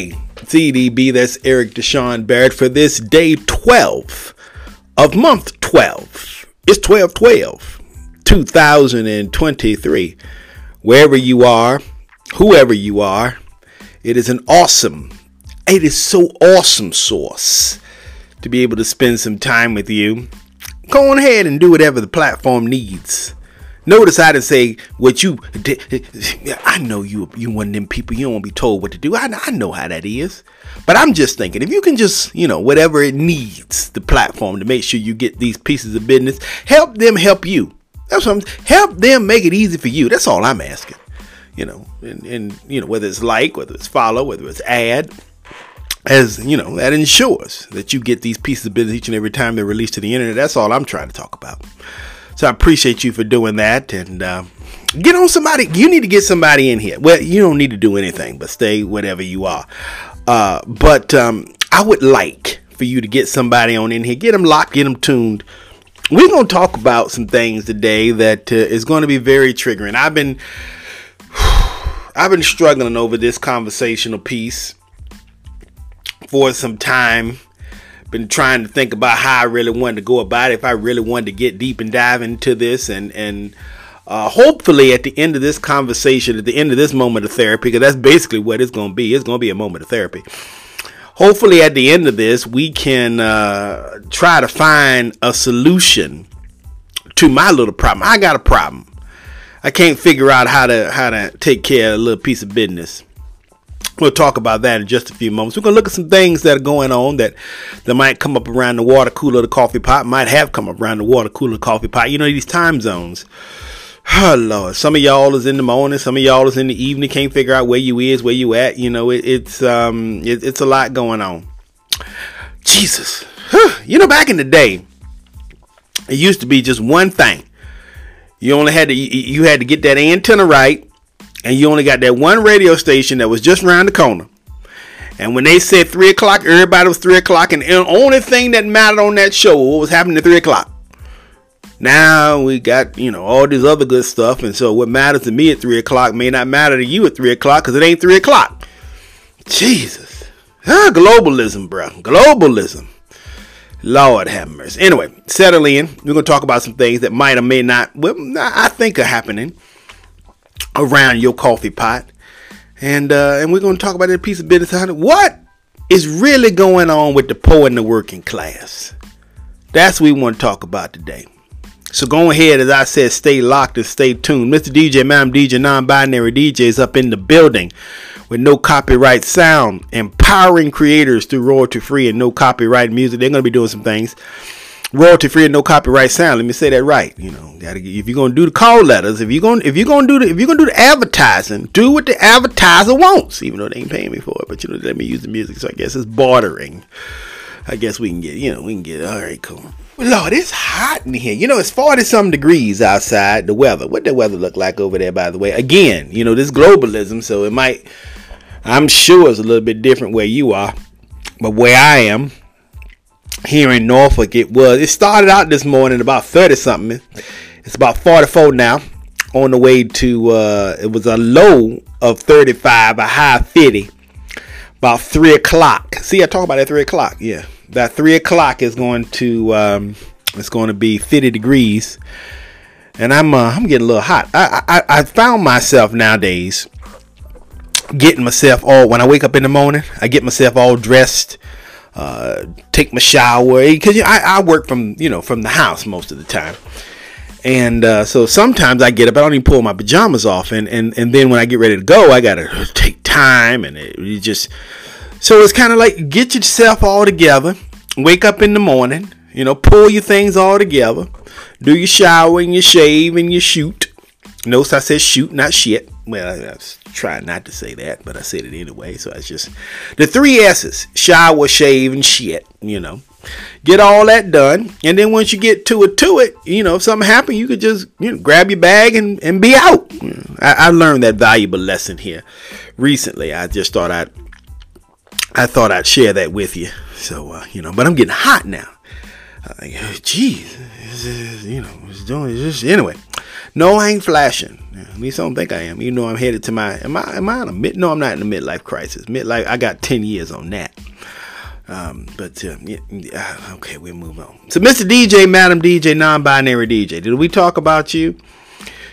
ZDB, that's Eric Deshaun Barrett, for this day 12 of month 12. It's 12/12/2023. Wherever you are, whoever you are, it is so awesome source to be able to spend some time with you. Go on ahead and do whatever the platform needs. Notice I didn't say what you did. I know you one of them people, you don't want to be told what to do. I know how that is. But I'm just thinking, if you can just, whatever it needs, the platform to make sure you get these pieces of business, help them help you. That's what I'm, help them make it easy for you. That's all I'm asking. And whether it's like, whether it's follow, whether it's add, as you know, that ensures that you get these pieces of business each and every time they're released to the internet. That's all I'm trying to talk about. So I appreciate you for doing that, and get on somebody. You need to get somebody in here. Well, you don't need to do anything, but stay whatever you are. But I would like for you to get somebody on in here. Get them locked, get them tuned. We're going to talk about some things today that is going to be very triggering. I've been struggling over this conversational piece for some time. Been trying to think about how I really wanted to go about it, if I really wanted to get deep and dive into this, and hopefully at the end of this conversation, at the end of this moment of therapy, because that's basically what it's going to be. It's going to be a moment of therapy. Hopefully at the end of this, we can try to find a solution to my little problem. I got a problem. I can't figure out how to take care of a little piece of business. We'll talk about that in just a few moments. We're going to look at some things that are going on that might come up around the water cooler, the coffee pot, might have come up around the water cooler, the coffee pot. These time zones. Oh, Lord. Some of y'all is in the morning. Some of y'all is in the evening. Can't figure out where you is, where you at. It's a lot going on. Jesus. Back in the day, it used to be just one thing. You only had to, you had to get that antenna right, and you only got that one radio station that was just around the corner. And when they said 3 o'clock, everybody was 3 o'clock, and the only thing that mattered on that show was what was happening at 3 o'clock. Now we got, all this other good stuff, and so what matters to me at 3 o'clock may not matter to you at 3 o'clock because it ain't 3 o'clock. Jesus. Globalism, bro. Globalism. Lord have mercy. Anyway, settle in. We're going to talk about some things that might or may not, I think are happening around your coffee pot. And we're going to talk about that piece of business. What is really going on with the poor and the working class? That's what we want to talk about today. So go ahead, as I said, stay locked and stay tuned. Mr. DJ, Madam DJ, non-binary DJs up in the building with no copyright sound, empowering creators through royalty-free and no copyright music. They're going to be doing some things. Royalty-free and no copyright sound. Let me say that right. If you're going to do the call letters, if you're going to do the advertising, do what the advertiser wants, even though they ain't paying me for it. But let me use the music. So I guess it's bartering. I guess we can get, all right, cool. Lord, it's hot in here. It's 40 some degrees outside. The weather. What the weather look like over there, by the way? Again, this globalism, so it might, I'm sure it's a little bit different where you are, but where I am here in Norfolk, it started out this morning about 30 something. It's about 44 now. On the way to it was a low of 35, a high 50. About 3 o'clock. See, I talk about it at 3 o'clock. Yeah. About 3 o'clock is going to it's going to be 50 degrees, and I'm getting a little hot. I found myself nowadays getting myself all, when I wake up in the morning, I get myself all dressed, take my shower, because I work from from the house most of the time, and so sometimes I get up, I don't even pull my pajamas off, and then when I get ready to go, I gotta take time, and it just. So it's kind of like get yourself all together, wake up in the morning, pull your things all together, do your shower and your shave and your shoot. Notice I said shoot, not shit. Well, I was trying not to say that, but I said it anyway. So it's just the three S's, shower, shave, and shit, Get all that done. And then once you get to it, if something happens, you could just grab your bag and be out. I learned that valuable lesson here recently. I just thought I'd share that with you. So, but I'm getting hot now. It's doing this. Anyway, No, I ain't flashing. At least I don't think I am. You know, I'm headed to my. Am I in a mid? No, I'm not in the midlife crisis. Midlife, I got 10 years on that. Yeah, okay, we'll move on. So, Mr. DJ, Madam DJ, non-binary DJ, did we talk about you?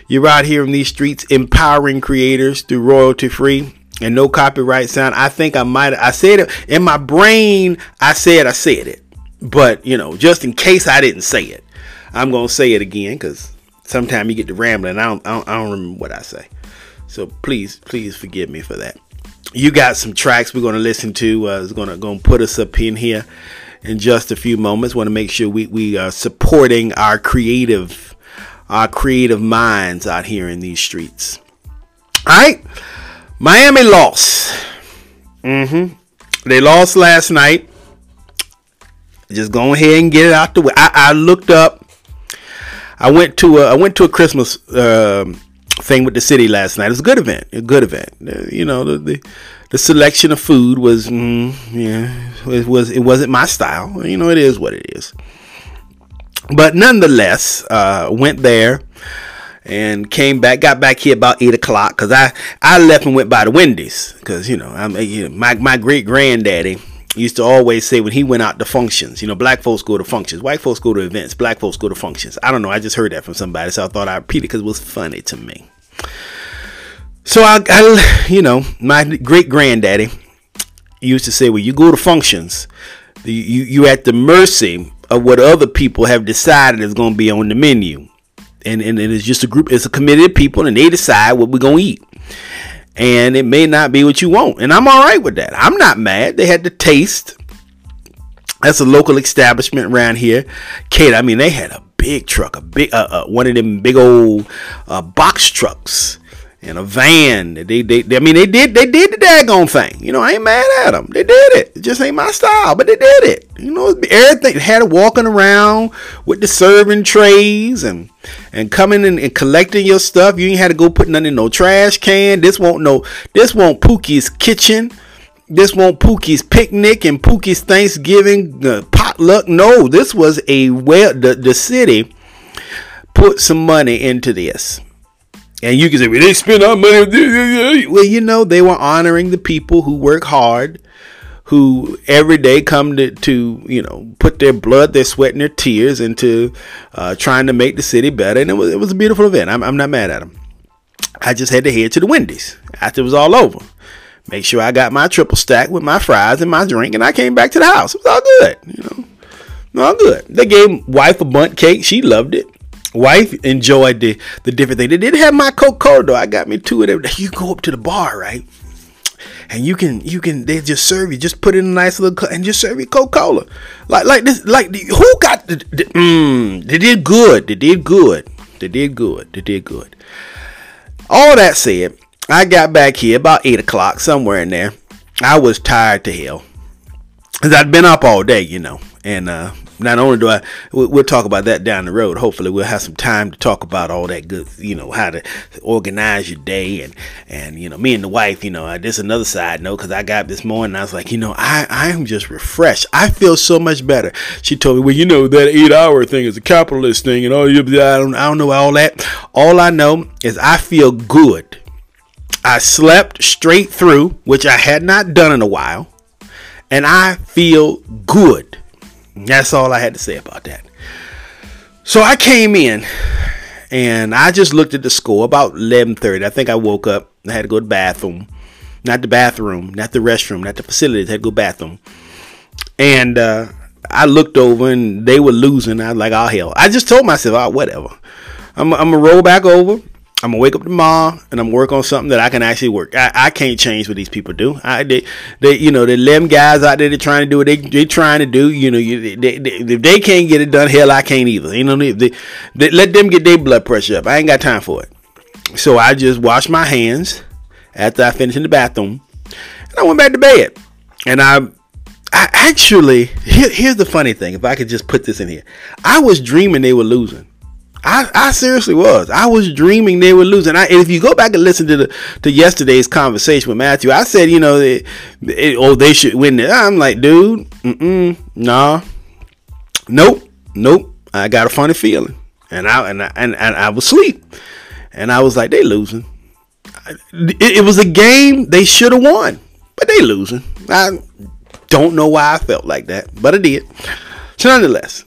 You're out here in these streets empowering creators through royalty-free and no copyright sound. I think I might. I said it in my brain. I said it. But, you know, just in case I didn't say it, I'm going to say it again, because sometimes you get to rambling. I don't remember what I say. So please forgive me for that. You got some tracks we're going to listen to. It's going to put us up in here in just a few moments. Want to make sure we are supporting our creative minds out here in these streets. All right. Miami lost. They lost last night. Just go ahead and get it out the way. I looked up. I went to a Christmas thing with the city last night. It was a good event. You know, the selection of food was it wasn't my style. You know, it is what it is. But nonetheless, went there and came back. Got back here about 8 o'clock because I left and went by the Wendy's because my great granddaddy used to always say when he went out to functions, you know, black folks go to functions, white folks go to events, black folks go to functions. I don't know. I just heard that from somebody, so I thought I'd repeat it because it was funny to me. So I my great granddaddy used to say, well, you go to functions, you at the mercy of what other people have decided is going to be on the menu, and it's just a group, it's a committee of people, and they decide what we're going to eat. And it may not be what you want. And I'm all right with that. I'm not mad. They had the Taste. That's a local establishment around here. Kate, I mean, they had a big truck, one of them big old box trucks and a van. They did the daggone thing. You know, I ain't mad at them. They did it. It just ain't my style, but they did it. You know, everything. They had it walking around with the serving trays and coming in and collecting your stuff. You ain't had to go put nothing in no trash can. This won't Pookie's Kitchen. This won't Pookie's Picnic and Pookie's Thanksgiving potluck. No, this was the city put some money into this. And you can say, well, they spend our money. Well, you know, they were honoring the people who work hard, who every day come to put their blood, their sweat, and their tears into trying to make the city better. And it was a beautiful event. I'm not mad at them. I just had to head to the Wendy's after it was all over. Make sure I got my triple stack with my fries and my drink, and I came back to the house. It was all good, you know, all good. They gave wife a bundt cake. She loved it. Wife enjoyed the different thing. They did have my Coca-Cola though. I got me two of them. You go up to the bar, right? And you can they just serve you. Just put in a nice little and just serve you Coca-Cola. Like this. Like who got they did good. They did good. All that said, I got back here about 8 o'clock somewhere in there. I was tired to hell because I'd been up all day, you know, and not only do I, we'll talk about that down the road. Hopefully we'll have some time to talk about all that good, you know, how to organize your day. And you know, me and the wife, you know, this is another side note, because I got this morning, I was like, you know, I am just refreshed. I feel so much better. She told me, well, you know, that 8 hour thing is a capitalist thing. And all I don't know all that. All I know is I feel good. I slept straight through, which I had not done in a while. And I feel good. That's all I had to say about that. So I came in and I just looked at the score about 11:30. I think I woke up. I had to go to the bathroom. Not the bathroom, not the restroom, not the facilities. I had to go to the bathroom. And I looked over and they were losing. I was like, oh, hell. I just told myself, oh, whatever. I'm going to roll back over. I'm going to wake up tomorrow and I'm going to work on something that I can actually work. I can't change what these people do. They them guys out there, they're trying to do what they're trying to do. You know, if they can't get it done, hell, I can't either. You know, they let them get their blood pressure up. I ain't got time for it. So I just washed my hands after I finished in the bathroom and I went back to bed. And I actually, here's the funny thing. If I could just put this in here, I was dreaming they were losing. I seriously was. I was dreaming they were losing. And if you go back and listen to yesterday's conversation with Matthew, I said, you know, they should win this. I'm like, dude, nope. I got a funny feeling. And I was asleep. And I was like, they losing. It was a game they should have won, but they losing. I don't know why I felt like that, but I did. So nonetheless,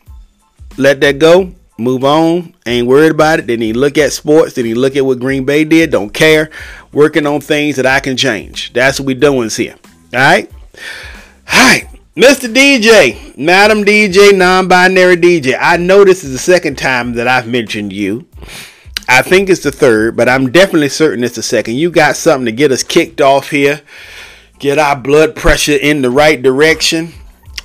let that go. Move on. Ain't worried about it. Didn't even look at sports. Didn't even look at what Green Bay did. Don't care. Working on things that I can change. That's what we doing here. All right? All right. Mr. DJ, Madam DJ, non-binary DJ. I know this is the second time that I've mentioned you. I think it's the third, but I'm definitely certain it's the second. You got something to get us kicked off here. Get our blood pressure in the right direction.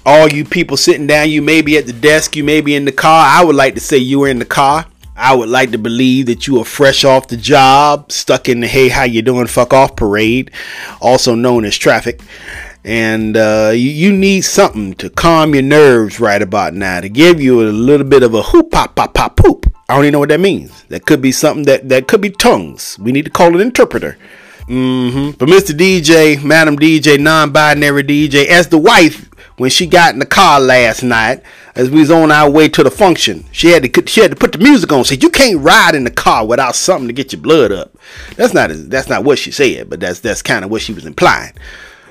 All you people sitting down, you may be at the desk, you may be in the car. I would like to say you were in the car. I would like to believe that you are fresh off the job, stuck in the hey, how you doing, fuck off parade, also known as traffic. And you need something to calm your nerves right about now, to give you a little bit of a hoop, pop, pop, pop, poop. I don't even know what that means. That could be something that could be tongues. We need to call an interpreter. But Mr. DJ, Madam DJ, non-binary DJ, as the wife, when she got in the car last night, as we was on our way to the function, she had to put the music on. She said, you can't ride in the car without something to get your blood up. That's not what she said, but that's kind of what she was implying.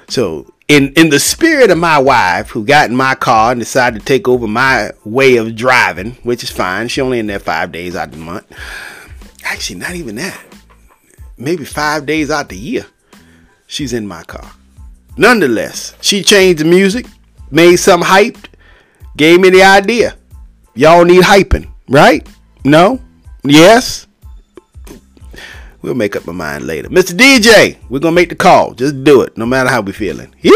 So in the spirit of my wife, who got in my car and decided to take over my way of driving, which is fine. She only in there 5 days out of the month. Actually, not even that. Maybe 5 days out the year. She's in my car. Nonetheless, she changed the music, made something hyped, gave me the idea. Y'all need hyping, right? No? Yes? We'll make up my mind later. Mr. DJ, we're going to make the call. Just do it, no matter how we're feeling. Yee!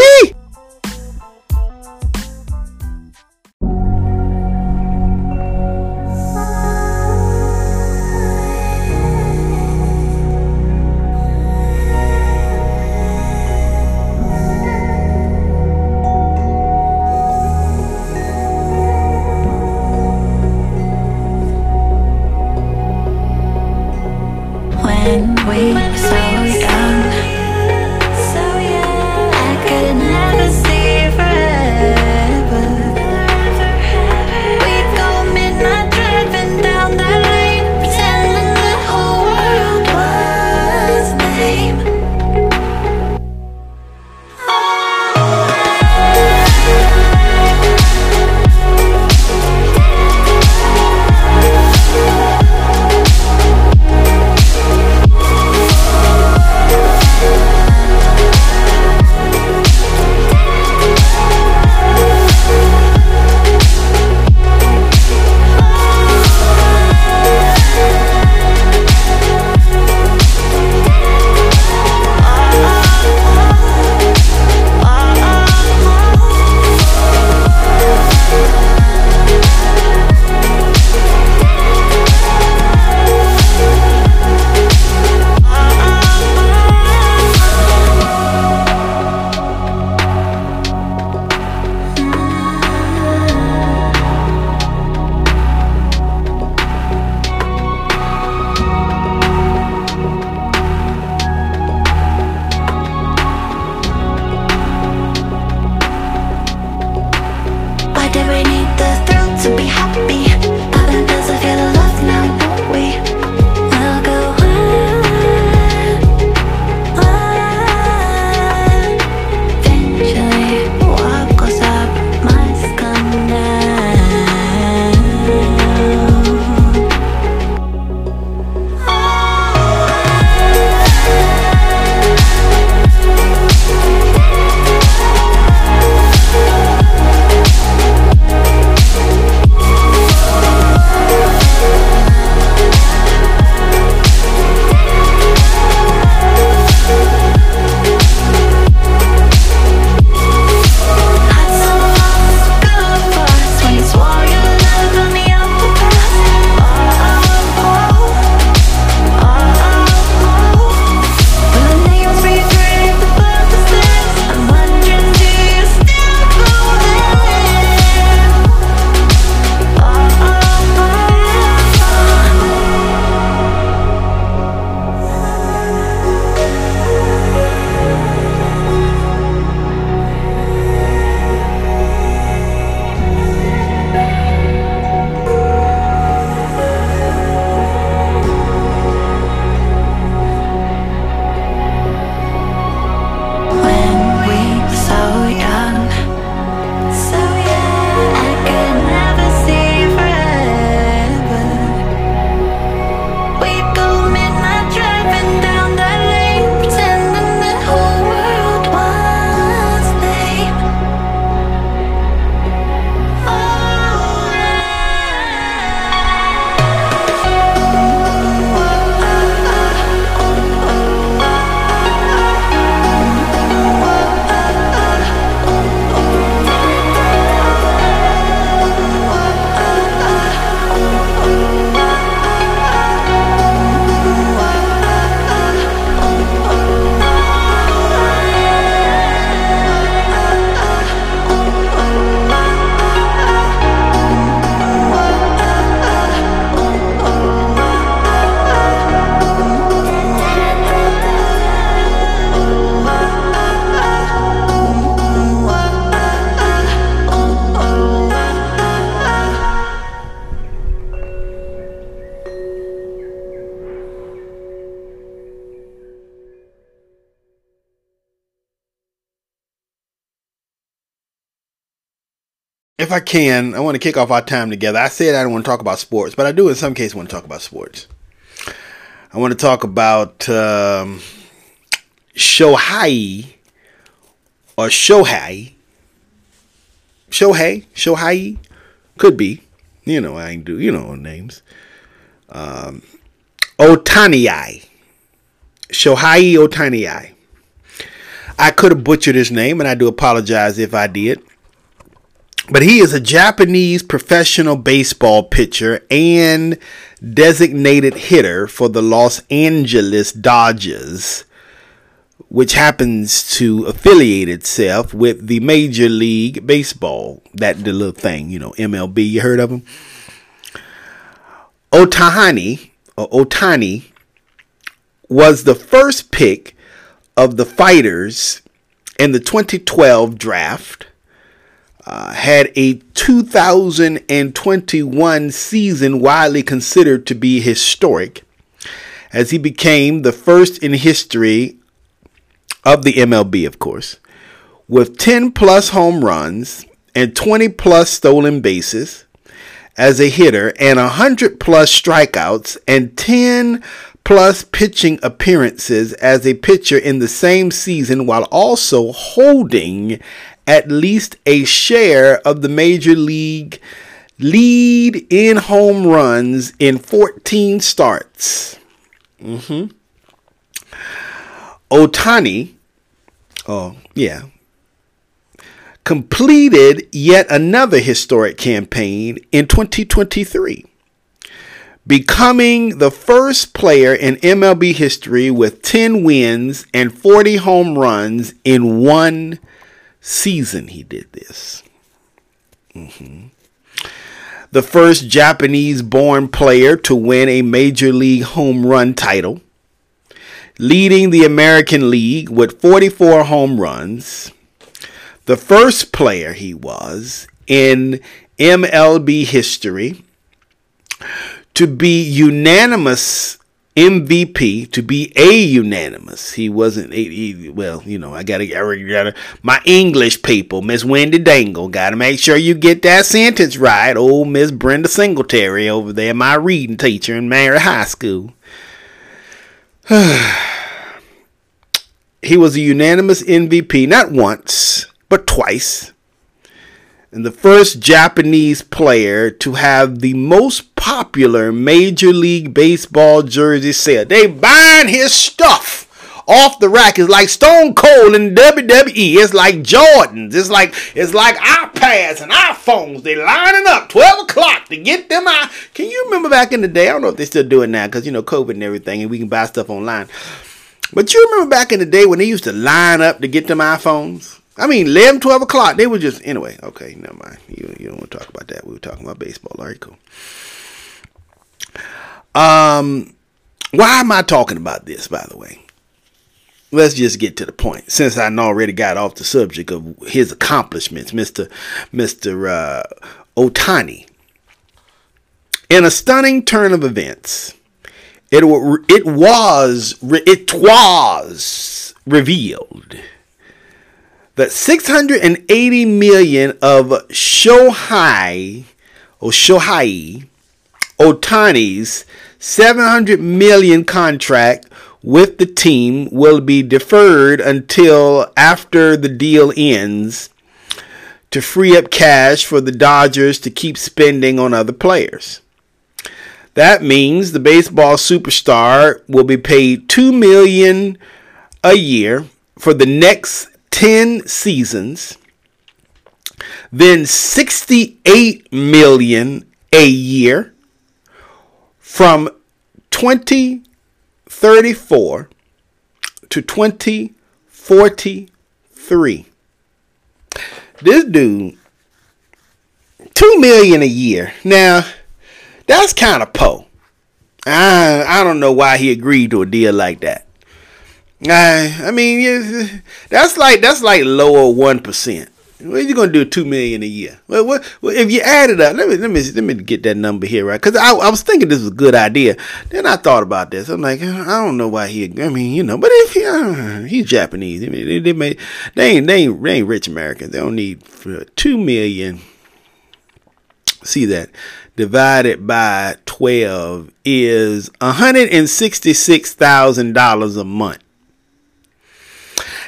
if I can, I want to kick off our time together. I said I don't want to talk about sports, but I do in some cases want to talk about sports. I want to talk about Shohei, could be, you know, I ain't do, you know, names. Shohei Ohtani. I could have butchered his name, and I do apologize if I did. But he is a Japanese professional baseball pitcher and designated hitter for the Los Angeles Dodgers, which happens to affiliate itself with the Major League Baseball, that little thing, you know, MLB. You heard of him? Ohtani was the first pick of the Fighters in the 2012 draft. Had a 2021 season widely considered to be historic, as he became the first in history of the MLB, of course, with 10 plus home runs and 20 plus stolen bases as a hitter, and 100 plus strikeouts and 10 plus pitching appearances as a pitcher in the same season, while also holding at least a share of the major league lead in home runs in 14 starts. Ohtani, completed yet another historic campaign in 2023, becoming the first player in MLB history with 10 wins and 40 home runs in one season. He did this. The first Japanese-born player to win a major league home run title, leading the American League with 44 home runs. The first player he was in MLB history to be unanimous MVP, to be a unanimous. He wasn't, my English people, Miss Wendy Dangle, gotta make sure you get that sentence right. Oh, Miss Brenda Singletary over there, my reading teacher in Mary High School. He was a unanimous MVP, not once, but twice. And the first Japanese player to have the most popular Major League Baseball jersey sale. They buying his stuff off the rack. It's like Stone Cold in WWE. It's like Jordans. It's like iPads and iPhones. They lining up 12 o'clock to get them out. Can you remember back in the day? I don't know if they still do it now because, you know, COVID and everything, and we can buy stuff online. But you remember back in the day when they used to line up to get them iPhones? 11, 12 o'clock. They were just, anyway, okay, never mind. You don't want to talk about that. We were talking about baseball. All right, cool. Why am I talking about this, by the way? Let's just get to the point. Since I already got off the subject of his accomplishments, Mr. Ohtani. In a stunning turn of events, it was revealed that $680 million of Shohei Ohtani's $700 million contract with the team will be deferred until after the deal ends to free up cash for the Dodgers to keep spending on other players. That means the baseball superstar will be paid $2 million a year for the next 10 seasons, then $68 million a year from 2034 to 2043. This dude, $2 million a year. Now, that's kind of po. I don't know why he agreed to a deal like that. That's like lower 1%. What are you gonna do? $2 million a year. Well, what if you add it up? Let me get that number here right, because I was thinking this was a good idea. Then I thought about this. I'm like, I don't know why he. But if he's Japanese, they ain't rich Americans. They don't need $2 million see that divided by 12 is $166,000 a month.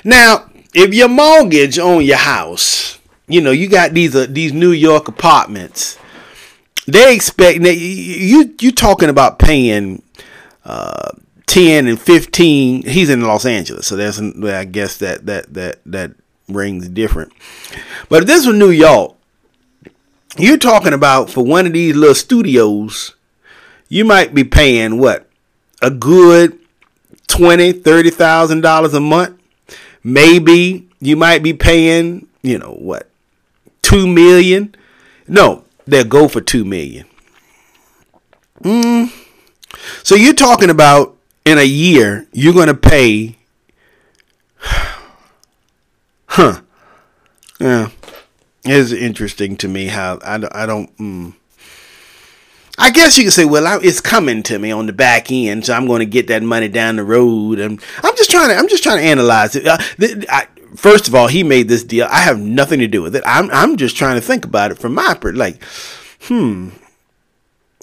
Now, if your mortgage on your house, you know, you got these New York apartments, they expect that you're talking about paying 10 and 15. He's in Los Angeles, so that's, I guess that rings different. But if this was New York, you're talking about for one of these little studios, you might be paying what, a good $20,000-$30,000 a month. Maybe you might be paying, you know what, $2 million. No, they'll go for $2 million. So you're talking about in a year you're going to pay, yeah. It's interesting to me how I guess you could say, well, it's coming to me on the back end, so I'm going to get that money down the road. And I'm just trying to analyze it. First of all, he made this deal. I have nothing to do with it. I'm just trying to think about it from my perspective. Like,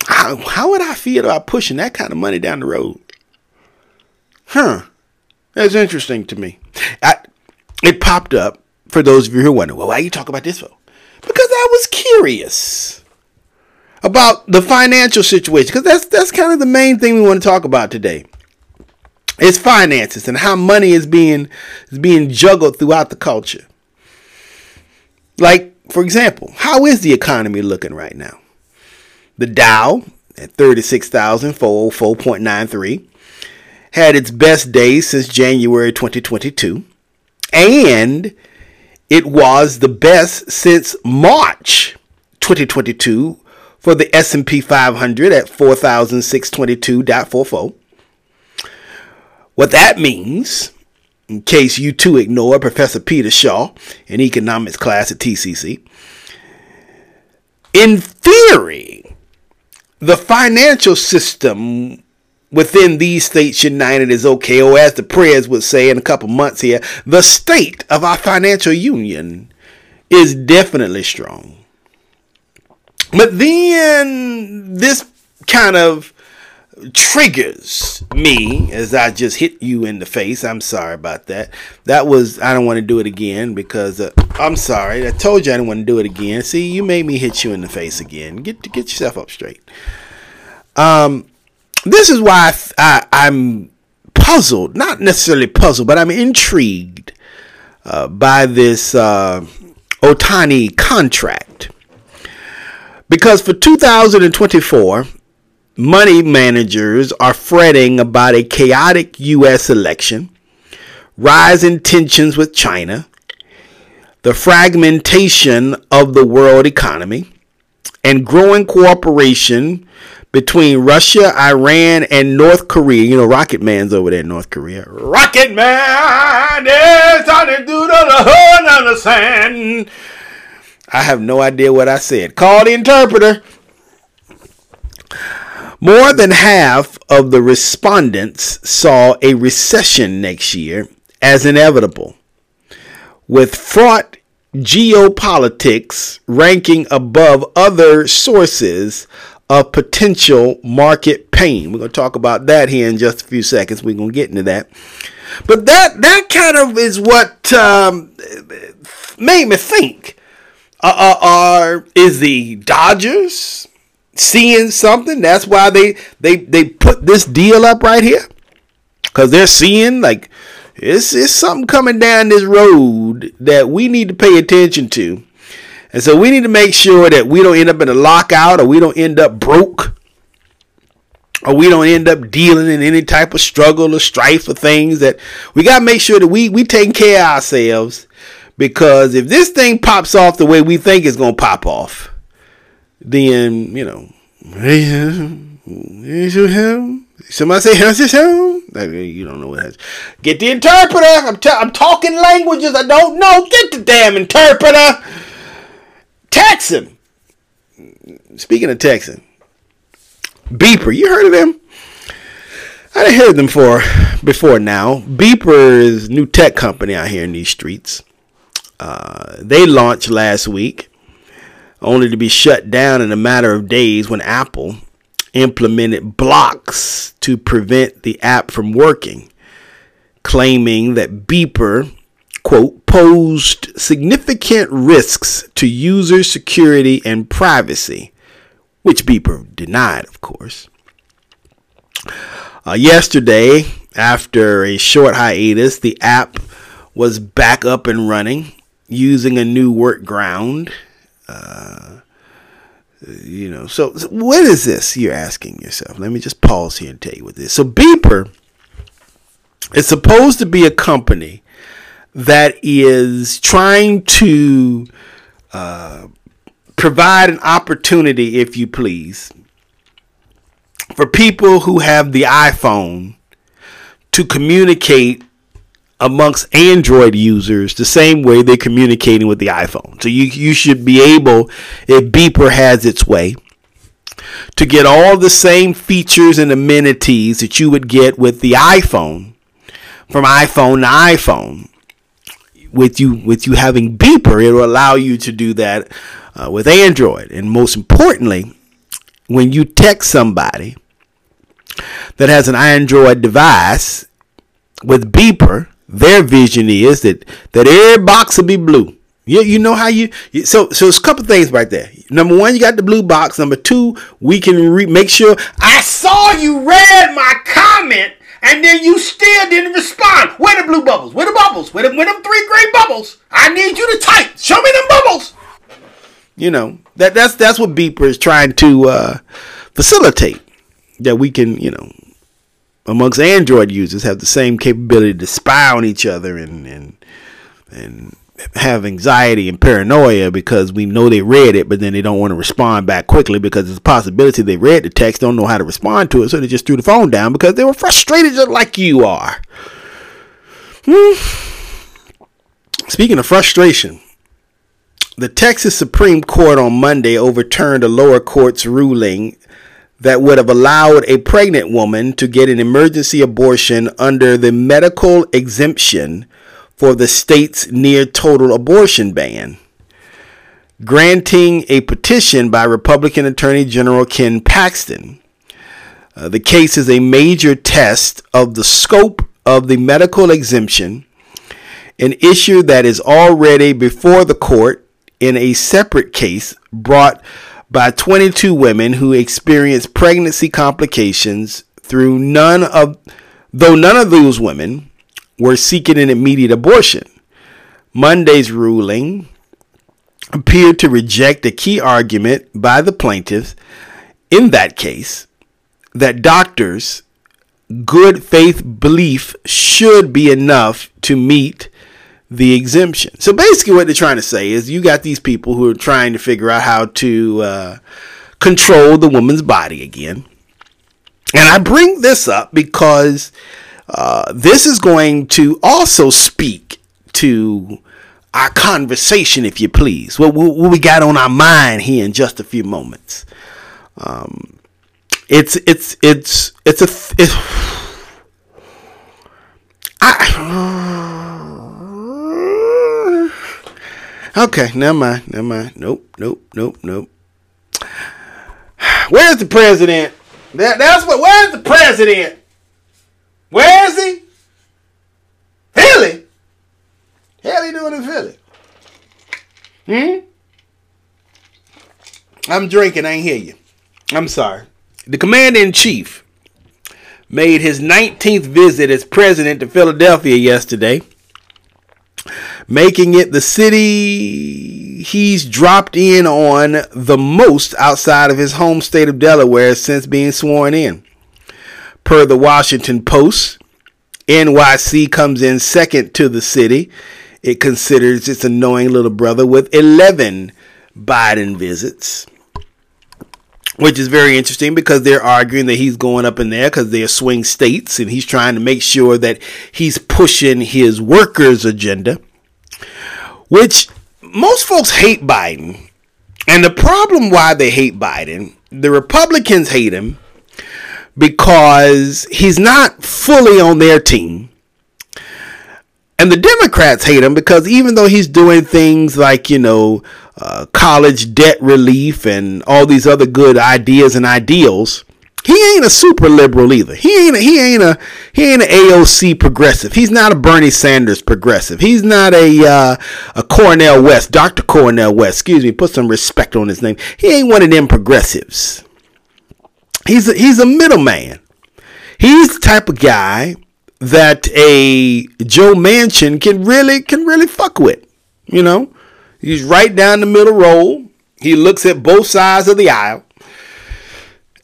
how would I feel about pushing that kind of money down the road? That's interesting to me. It popped up for those of you who wonder, well, why you talk about this for? Because I was curious about the financial situation, because that's kind of the main thing we want to talk about today. It's finances and how money is being juggled throughout the culture. Like, for example, how is the economy looking right now? The Dow at 36,404.93 had its best day since January 2022, and it was the best since March 2022. For the S&P 500 at 4,622.44. What that means, in case you too ignore Professor Peter Shaw in economics class at TCC, in theory, the financial system within these states united is okay, or as the prayers would say in a couple months here, the state of our financial union is definitely strong. But then this kind of triggers me as I just hit you in the face. I'm sorry about that. I don't want to do it again because I'm sorry. I told you I didn't want to do it again. See, you made me hit you in the face again. Get yourself up straight. This is why I'm puzzled, not necessarily puzzled, but I'm intrigued by this Ohtani contract. Because for 2024, money managers are fretting about a chaotic U.S. election, rising tensions with China, the fragmentation of the world economy, and growing cooperation between Russia, Iran, and North Korea. You know, Rocket Man's over there in North Korea. Rocket Man is on the hood on the sand. I have no idea what I said. Call the interpreter. More than half of the respondents saw a recession next year as inevitable, with fraught geopolitics ranking above other sources of potential market pain. We're going to talk about that here in just a few seconds. We're going to get into that. But that kind of is what made me think. Is the Dodgers seeing something? That's why they put this deal up right here, because they're seeing like it's something coming down this road that we need to pay attention to, and so we need to make sure that we don't end up in a lockout, or we don't end up broke, or we don't end up dealing in any type of struggle or strife or things. That we got to make sure that we take care of ourselves. Because if this thing pops off the way we think it's going to pop off, then, you know, somebody say, you don't know what that's. Get the interpreter. I'm talking languages I don't know. Get the damn interpreter. Texan. Speaking of Texan, Beeper, you heard of him? I didn't hear them before now. Beeper is a new tech company out here in these streets. They launched last week only to be shut down in a matter of days when Apple implemented blocks to prevent the app from working, claiming that Beeper, quote, posed significant risks to user security and privacy, which Beeper denied, of course. Yesterday, after a short hiatus, the app was back up and running using a new workaround. So what is this, you're asking yourself? Let me just pause here and tell you what this is. So Beeper is supposed to be a company that is trying to provide an opportunity, if you please, for people who have the iPhone to communicate amongst Android users the same way they're communicating with the iPhone. So you should be able, if Beeper has its way, to get all the same features and amenities that you would get with the iPhone, from iPhone to iPhone. With you having Beeper, it will allow you to do that with Android. And most importantly, when you text somebody that has an Android device with Beeper, their vision is that every box will be blue. You know how you so there's a couple things right there. Number one, you got the blue box. Number two, we can make sure I saw you read my comment and then you still didn't respond. Where the blue bubbles? Where the bubbles? Where them three gray bubbles? I need you to type. Show me them bubbles. You know, that's what Beeper is trying to facilitate, that we can, amongst Android users, have the same capability to spy on each other and have anxiety and paranoia because we know they read it, but then they don't want to respond back quickly because there's a possibility they read the text, don't know how to respond to it, so they just threw the phone down because they were frustrated just like you are. Speaking of frustration, the Texas Supreme Court on Monday overturned a lower court's ruling that would have allowed a pregnant woman to get an emergency abortion under the medical exemption for the state's near total abortion ban, granting a petition by Republican Attorney General Ken Paxton. The case is a major test of the scope of the medical exemption, an issue that is already before the court in a separate case brought by 22 women who experienced pregnancy complications, though none of those women were seeking an immediate abortion. Monday's ruling appeared to reject a key argument by the plaintiffs in that case that doctors' good faith belief should be enough to meet the exemption. So basically what they're trying to say is you got these people who are trying to figure out how to control the woman's body again. And I bring this up because this is going to also speak to our conversation, if you please, what we got on our mind here in just a few moments. Okay, never mind. Nope. Where's the president? Where's the president? Where is he? Philly? Hell, he doing in Philly? I'm drinking, I ain't hear you. I'm sorry. The commander-in-chief made his 19th visit as president to Philadelphia yesterday, making it the city he's dropped in on the most outside of his home state of Delaware since being sworn in. Per the Washington Post, NYC comes in second to the city it considers its annoying little brother with 11 Biden visits, which is very interesting because they're arguing that he's going up in there because they're swing states and he's trying to make sure that he's pushing his workers' agenda, which most folks hate Biden. And the problem why they hate Biden, the Republicans hate him because he's not fully on their team. And the Democrats hate him because even though he's doing things like, college debt relief and all these other good ideas and ideals. He ain't a super liberal either. He ain't an AOC progressive. He's not a Bernie Sanders progressive. He's not a Cornel West, Dr. Cornel West. Excuse me. Put some respect on his name. He ain't one of them progressives. He's a middleman. He's the type of guy that a Joe Manchin can really fuck with. You know, he's right down the middle road. He looks at both sides of the aisle.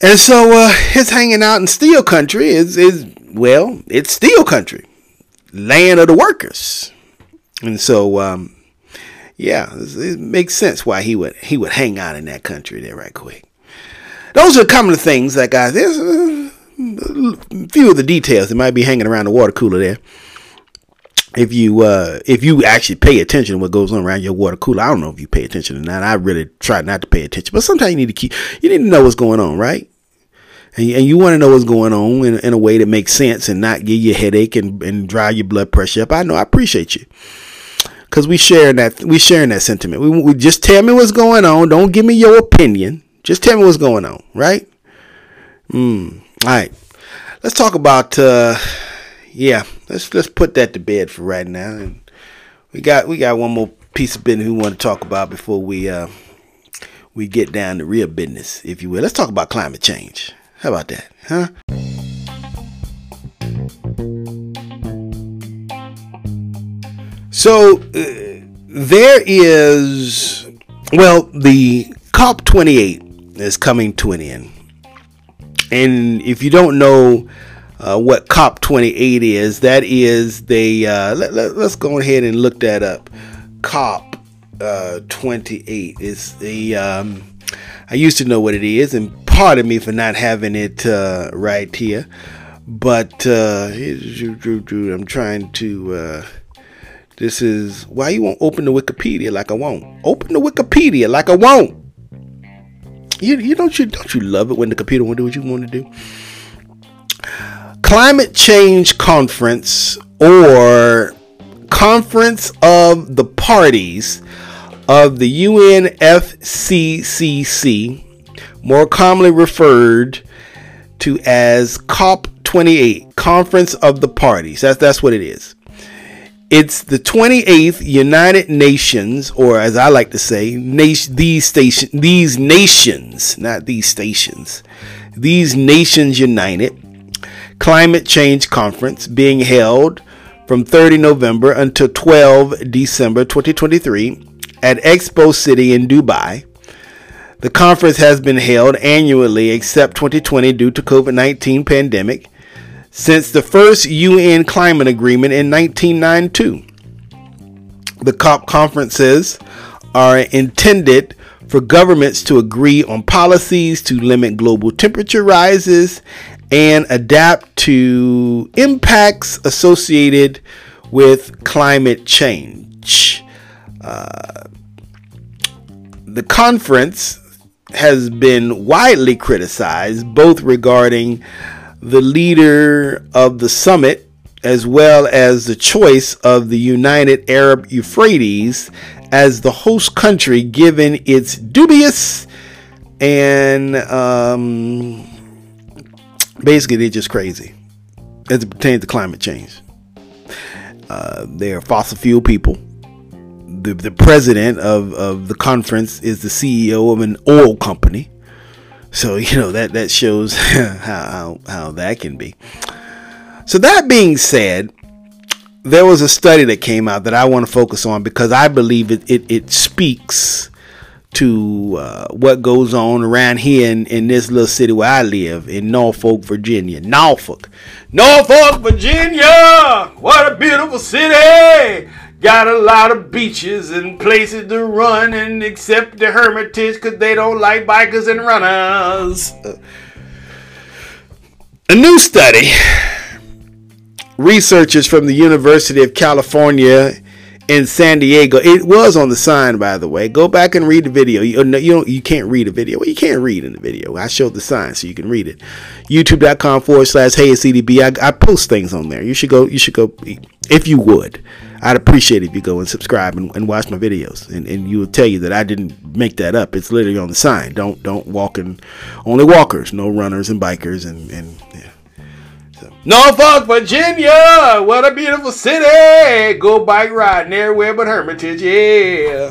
And so his hanging out in steel country is steel country, land of the workers. And so, yeah, it makes sense why he would hang out in that country there right quick. Those are a couple of things that guys, there's a few of the details that might be hanging around the water cooler there. If you actually pay attention to what goes on around your water cooler, I don't know if you pay attention or not. I really try not to pay attention, but sometimes you need to know what's going on, right? And you want to know what's going on in a way that makes sense and not give you a headache and drive your blood pressure up. I know, I appreciate you, because we sharing that sentiment. We just tell me what's going on. Don't give me your opinion. Just tell me what's going on, right? All right. Let's talk about. Yeah, let's put that to bed for right now, and we got one more piece of business we want to talk about before we get down to real business, if you will. Let's talk about climate change. How about that, huh? So there is, well, the COP28 is coming to an end, and if you don't know. What COP28 is, that is they let's go ahead and look that up. COP28 is the I used to know what it is, and pardon me for not having it right here, but I'm trying to this is why you won't open the Wikipedia like I won't open the Wikipedia like I won't. You don't love it when the computer won't do what you want to do? Climate Change Conference, or Conference of the Parties of the UNFCCC, more commonly referred to as COP28, Conference of the Parties. That's what it is. It's the 28th United Nations, or as I like to say, these Nations United Climate Change Conference, being held from 30 November until 12 December 2023 at Expo City in Dubai. The conference has been held annually except 2020 due to COVID-19 pandemic since the first UN climate agreement in 1992. The COP conferences are intended for governments to agree on policies to limit global temperature rises and adapt to impacts associated with climate change. The conference has been widely criticized, both regarding the leader of the summit as well as the choice of the United Arab Emirates as the host country, given its dubious and basically, they're just crazy as it pertains to climate change. They're fossil fuel people. The president of the conference is the CEO of an oil company. So, you know, that shows how that can be. So that being said, there was a study that came out that I want to focus on because I believe it speaks to what goes on around here in this little city where I live in Norfolk, Virginia. What a beautiful city. Got a lot of beaches and places to run, and except the Hermitage because they don't like bikers and runners. A new study. Researchers from the University of California in San Diego. It was on the sign, by the way. Go back and read the video. You can't read a video. Well, you can't read in the video. I showed the sign so you can read it. YouTube.com/HeyIt'sCDB. I post things on there. You should go if you would. I'd appreciate it if you go and subscribe and watch my videos, and you will tell you that I didn't make that up. It's literally on the sign. Don't walk in, only walkers, no runners and bikers and yeah. So. Norfolk, Virginia, what a beautiful city. Go bike riding everywhere but Hermitage, yeah.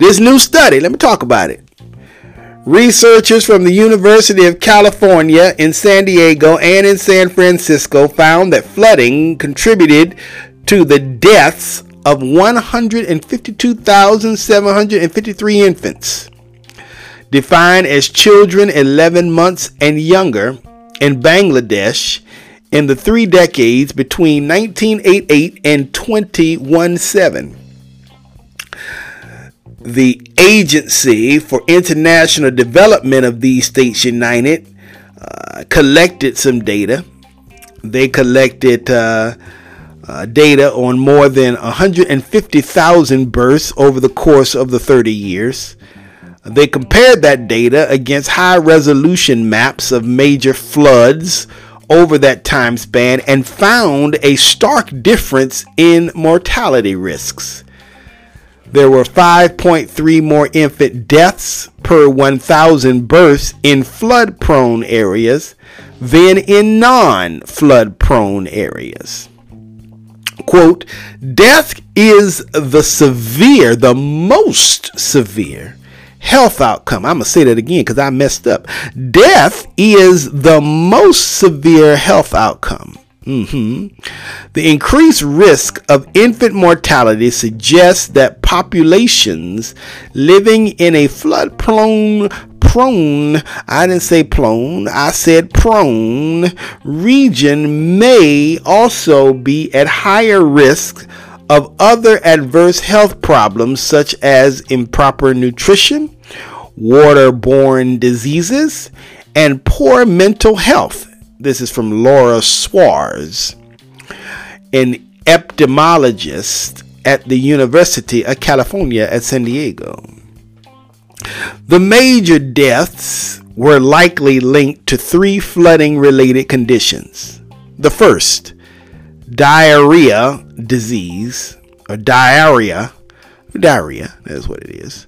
This new study, let me talk about it. Researchers from the University of California in San Diego and in San Francisco found that flooding contributed to the deaths of 152,753 infants, defined as children 11 months and younger, in Bangladesh in the 3 decades between 1988 and 2017. The Agency for International Development of these states united collected some data. They collected data on more than 150,000 births over the course of the 30 years. They compared that data against high-resolution maps of major floods over that time span and found a stark difference in mortality risks. There were 5.3 more infant deaths per 1,000 births in flood-prone areas than in non-flood-prone areas. Quote, death is the most severe health outcome. I'm going to say that again because I messed up. Death is the most severe health outcome. The increased risk of infant mortality suggests that populations living in a flood-prone, I didn't say plone, I said prone region may also be at higher risk of other adverse health problems such as improper nutrition, waterborne diseases, and poor mental health. This is from Laura Swartz, an epidemiologist at the University of California at San Diego. The major deaths were likely linked to 3 flooding-related conditions. The first, diarrhea disease, or diarrhea, that's what it is,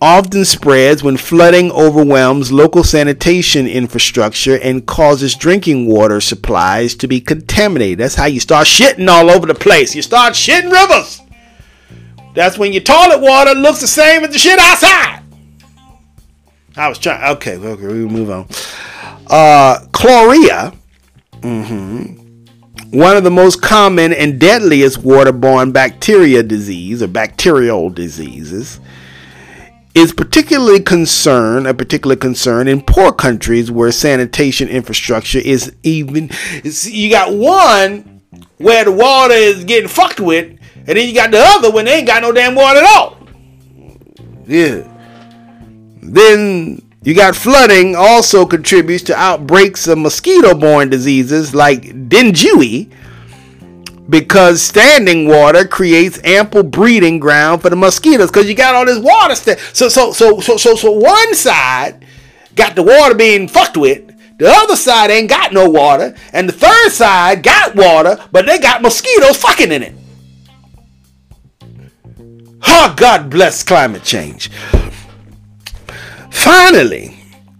often spreads when flooding overwhelms local sanitation infrastructure and causes drinking water supplies to be contaminated. That's how you start shitting all over the place. You start shitting rivers. That's when your toilet water looks the same as the shit outside. Okay, we'll move on. Chlorea. One of the most common and deadliest waterborne bacterial diseases is a particular concern in poor countries where sanitation infrastructure you got one where the water is getting fucked with, and then you got the other when they ain't got no damn water at all. Yeah. Then you got flooding also contributes to outbreaks of mosquito-borne diseases like dengue, because standing water creates ample breeding ground for the mosquitoes, because you got all this water. So one side got the water being fucked with, the other side ain't got no water, and the third side got water, but they got mosquitoes fucking in it. Oh, God bless climate change. Finally,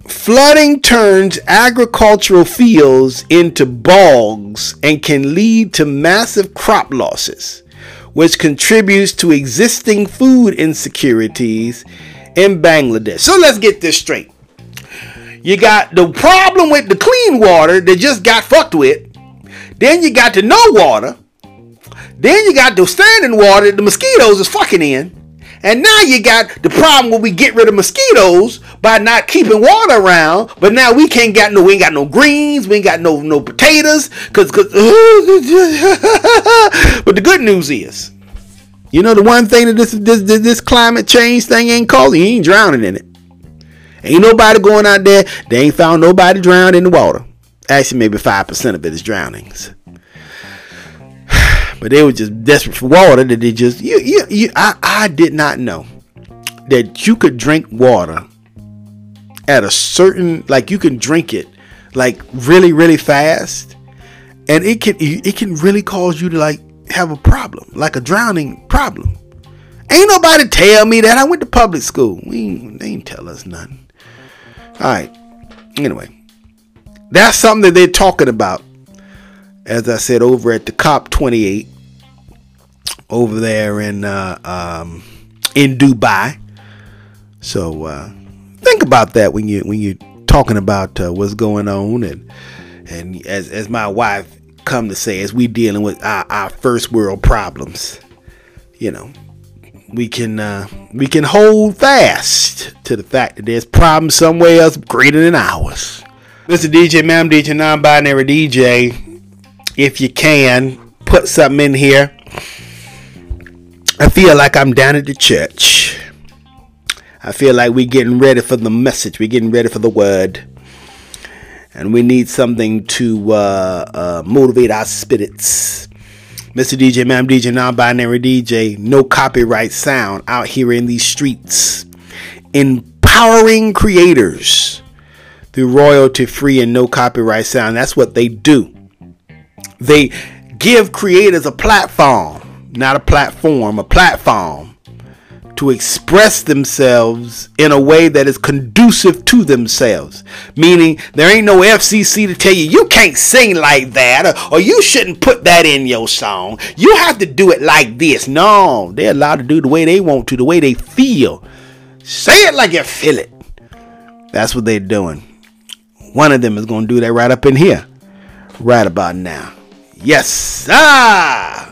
flooding turns agricultural fields into bogs and can lead to massive crop losses, which contributes to existing food insecurities in Bangladesh. So let's get this straight. You got the problem with the clean water that just got fucked with. Then you got the no water. Then you got the standing water that the mosquitoes is fucking in. And now you got the problem where we get rid of mosquitoes by not keeping water around, but now we ain't got no greens, we ain't got no potatoes, cause but the good news is, you know the one thing that this climate change thing ain't causing? You ain't drowning in it. Ain't nobody going out there, they ain't found nobody drowned in the water. Actually, maybe 5% of it is drownings. But they were just desperate for water. That they just I did not know that you could drink water at a certain, like you can drink it like really, really fast, and it can really cause you to like have a problem, like a drowning problem. Ain't nobody tell me that. I went to public school. They ain't tell us nothing. All right. Anyway, that's something that they're talking about. As I said, over at the COP28 over there in Dubai. So think about that when you're talking about what's going on, and as my wife come to say, as we dealing with our first world problems, you know, we can hold fast to the fact that there's problems somewhere else greater than ours. Mr. DJ, ma'am, DJ, non-binary DJ. If you can, put something in here. I feel like I'm down at the church. I feel like we're getting ready for the message. We're getting ready for the word. And we need something to motivate our spirits. Mr. DJ, ma'am DJ, non-binary DJ. No copyright sound out here in these streets. Empowering creators through royalty-free and no copyright sound. That's what they do. They give creators a platform to express themselves in a way that is conducive to themselves. Meaning there ain't no FCC to tell you can't sing like that, or you shouldn't put that in your song. You have to do it like this. No, they're allowed to do the way they want to, the way they feel. Say it like you feel it. That's what they're doing. One of them is going to do that right up in here. Right about now. Yes, sir.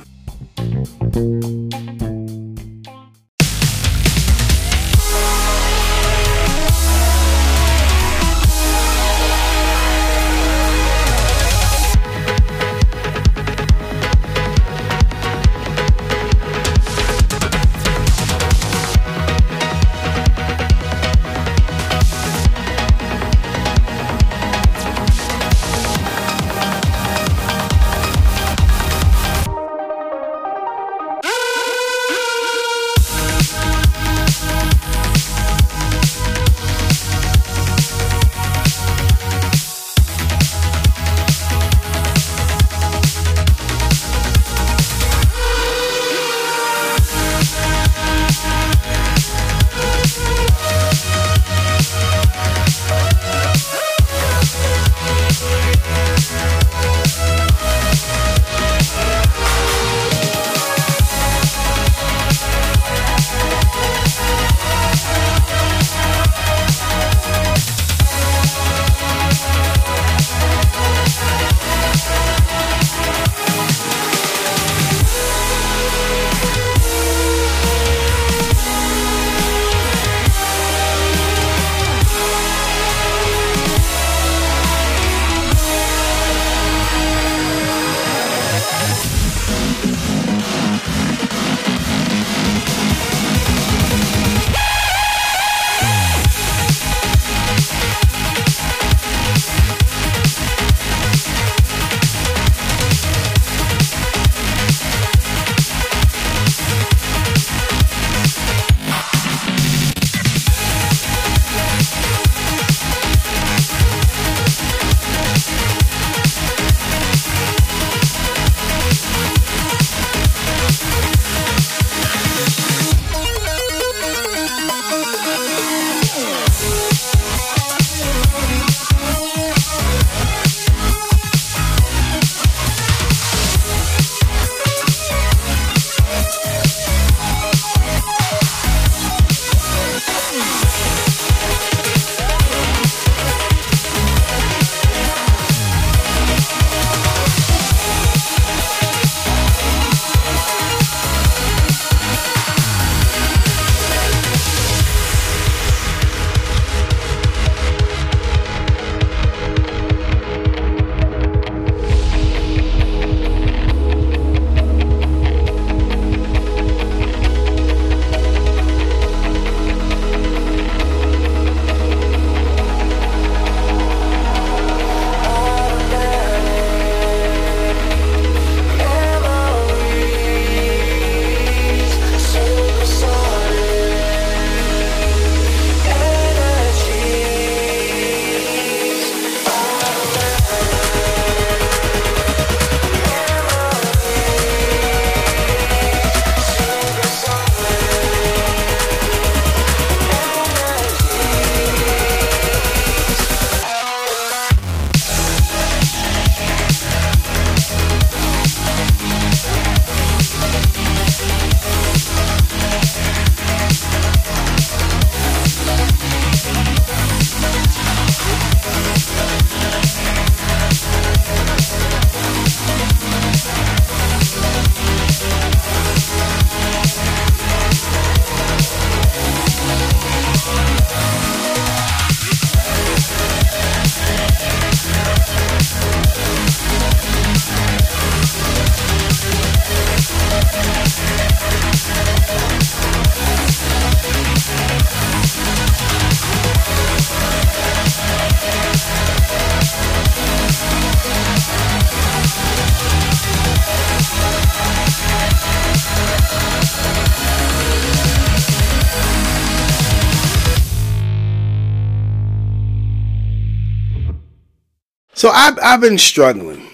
So I've been struggling.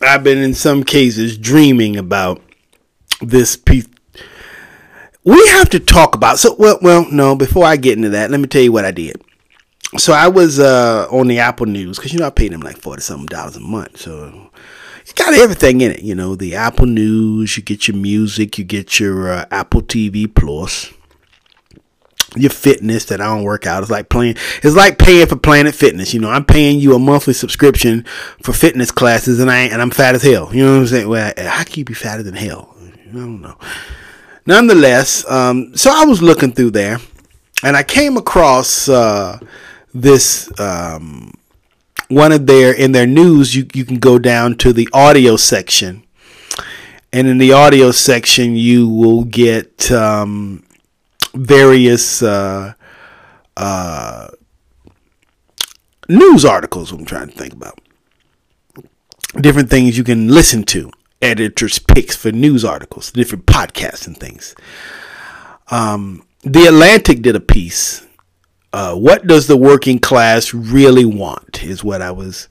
I've been in some cases dreaming about this piece. We have to talk about. So well, no. Before I get into that, let me tell you what I did. So I was on the Apple News, because I pay them like $40-something a month. So you got everything in it, the Apple News. You get your music. You get your Apple TV Plus. Your fitness that I don't work out. It's like paying for Planet Fitness. I'm paying you a monthly subscription for fitness classes, and I'm fat as hell. You know what I'm saying? Well, I keep you fatter than hell. I don't know. Nonetheless, so I was looking through there, and I came across this one of their news. You can go down to the audio section, and in the audio section, you will get various news articles. I'm trying to think about different things you can listen to, editors' picks for news articles, different podcasts and things. The Atlantic did a piece. What does the working class really want is what I was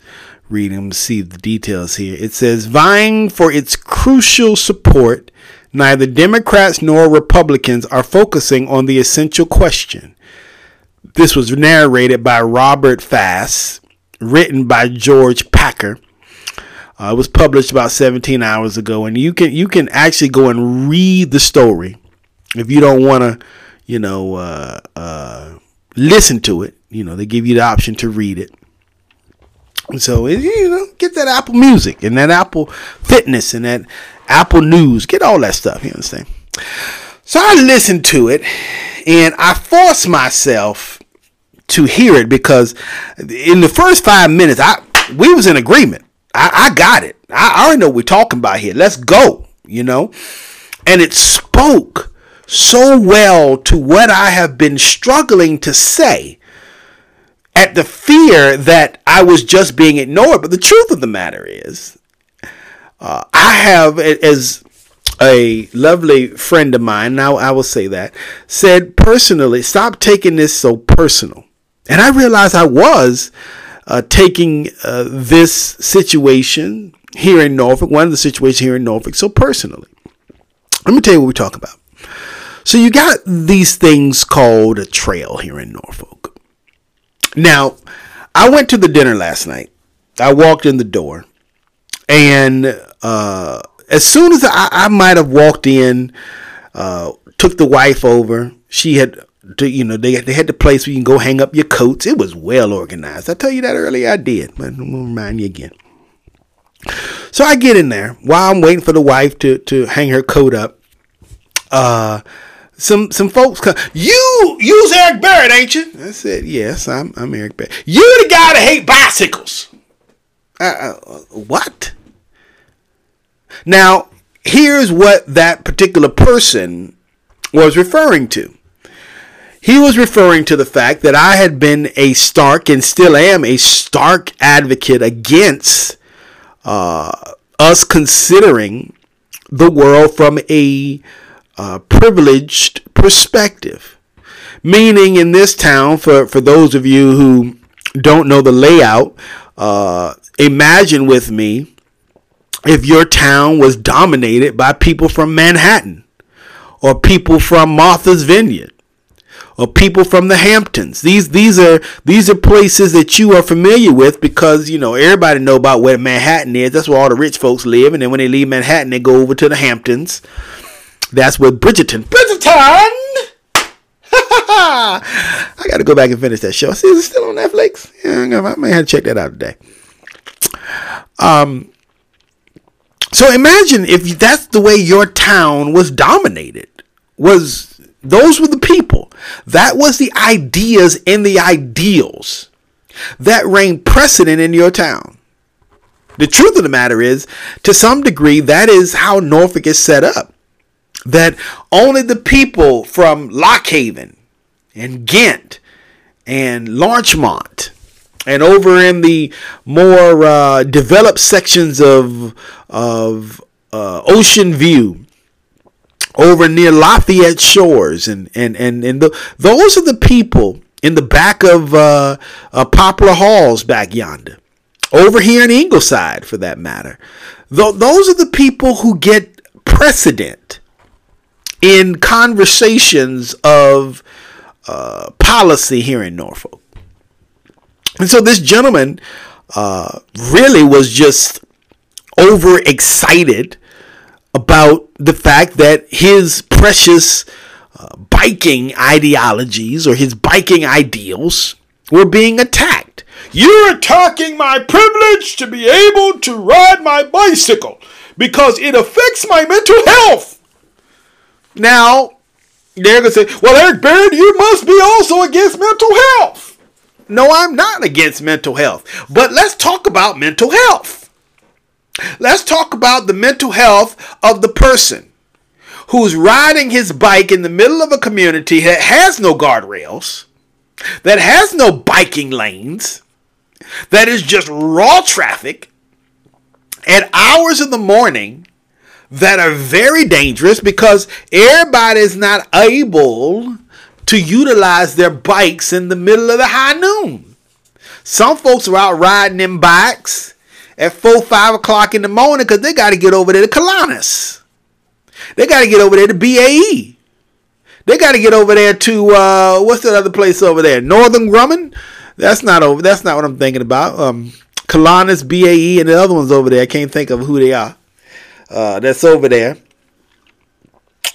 reading. See the details here. It says, vying for its crucial support, neither Democrats nor Republicans are focusing on the essential question. This was narrated by Robert Fass, written by George Packer. It was published about 17 hours ago, and you can actually go and read the story if you don't want to, listen to it. They give you the option to read it. So, get that Apple Music and that Apple Fitness and that Apple News. Get all that stuff. You understand? So I listened to it, and I forced myself to hear it, because in the first 5 minutes, we was in agreement. I got it. I already know what we're talking about here. Let's go. And it spoke so well to what I have been struggling to say, at the fear that I was just being ignored. But the truth of the matter is, I have, as a lovely friend of mine, now I will say that, said personally, stop taking this so personal. And I realized I was taking this situation here in Norfolk, one of the situations here in Norfolk, so personally. Let me tell you what we talk about. So you got these things called a trail here in Norfolk. Now, I went to the dinner last night. I walked in the door, and as soon as I might have walked in, took the wife over. She had, they had the place where you can go hang up your coats. It was well organized. I tell you that earlier, I did, but I'm gonna remind you again. So I get in there while I'm waiting for the wife to hang her coat up. Some folks come. You's Eric Barrett, ain't you? I said, yes, I'm Eric Barrett. You the guy that hate bicycles. What? Now, here's what that particular person was referring to. He was referring to the fact that I had been a stark, and still am a stark, advocate against us considering the world from a privileged perspective, meaning in this town, for those of you who don't know the layout, imagine with me if your town was dominated by people from Manhattan, or people from Martha's Vineyard, or people from the Hamptons. These are places that you are familiar with, because everybody know about where Manhattan is. That's where all the rich folks live, and then when they leave Manhattan, they go over to the Hamptons. That's where Bridgerton! I got to go back and finish that show. See, is it still on Netflix? Yeah, I may have to check that out today. So imagine if that's the way your town was dominated. Those were the people. That was the ideas and the ideals that reigned precedent in your town. The truth of the matter is, to some degree, that is how Norfolk is set up. That only the people from Lockhaven and Ghent and Larchmont and over in the more developed sections of Ocean View, over near Lafayette Shores, and those are the people in the back of Poplar Halls back yonder. over here in Ingleside for that matter. Those are the people who get precedent in conversations of policy here in Norfolk. And so this gentleman really was just overexcited about the fact that his precious biking ideologies or his biking ideals were being attacked. You're attacking my privilege to be able to ride my bicycle because it affects my mental health. Now, they're going to say, well, Eric Barrett, you must be also against mental health. No, I'm not against mental health. But let's talk about mental health. Let's talk about the mental health of the person who's riding his bike in the middle of a community that has no guardrails, that has no biking lanes, that is just raw traffic at hours in the morning that are very dangerous because everybody's not able to utilize their bikes in the middle of the high noon. Some folks are out riding them bikes at 4, 5 o'clock in the morning because they got to get over there to Kalanis. They got to get over there to BAE. They got to get over there to, what's that other place over there? Northern Grumman? That's not over. That's not what I'm thinking about. Kalanis, BAE, and the other one's over there. I can't think of who they are. That's over there,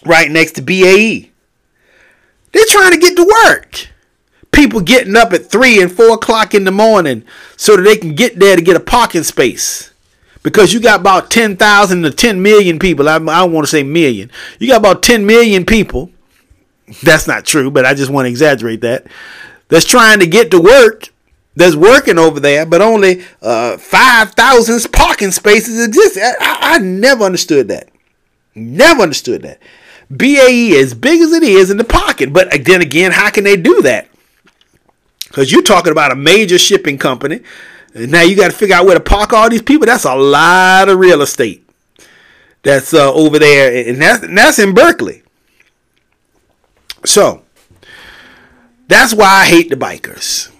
right next to BAE. They're trying to get to work. People getting up at 3 and 4 o'clock in the morning so that they can get there to get a parking space. Because you got about 10,000 to 10 million people. I don't want to say million. You got about 10 million people. That's not true, but I just want to exaggerate that. That's trying to get to work. That's working over there, but only 5,000 parking spaces exist. I never understood that. Never understood that. BAE, as big as it is in the pocket. But then again, how can they do that? Because you're talking about a major shipping company. And now you got to figure out where to park all these people. That's a lot of real estate that's over there. And that's in Berkeley. So that's why I hate the bikers.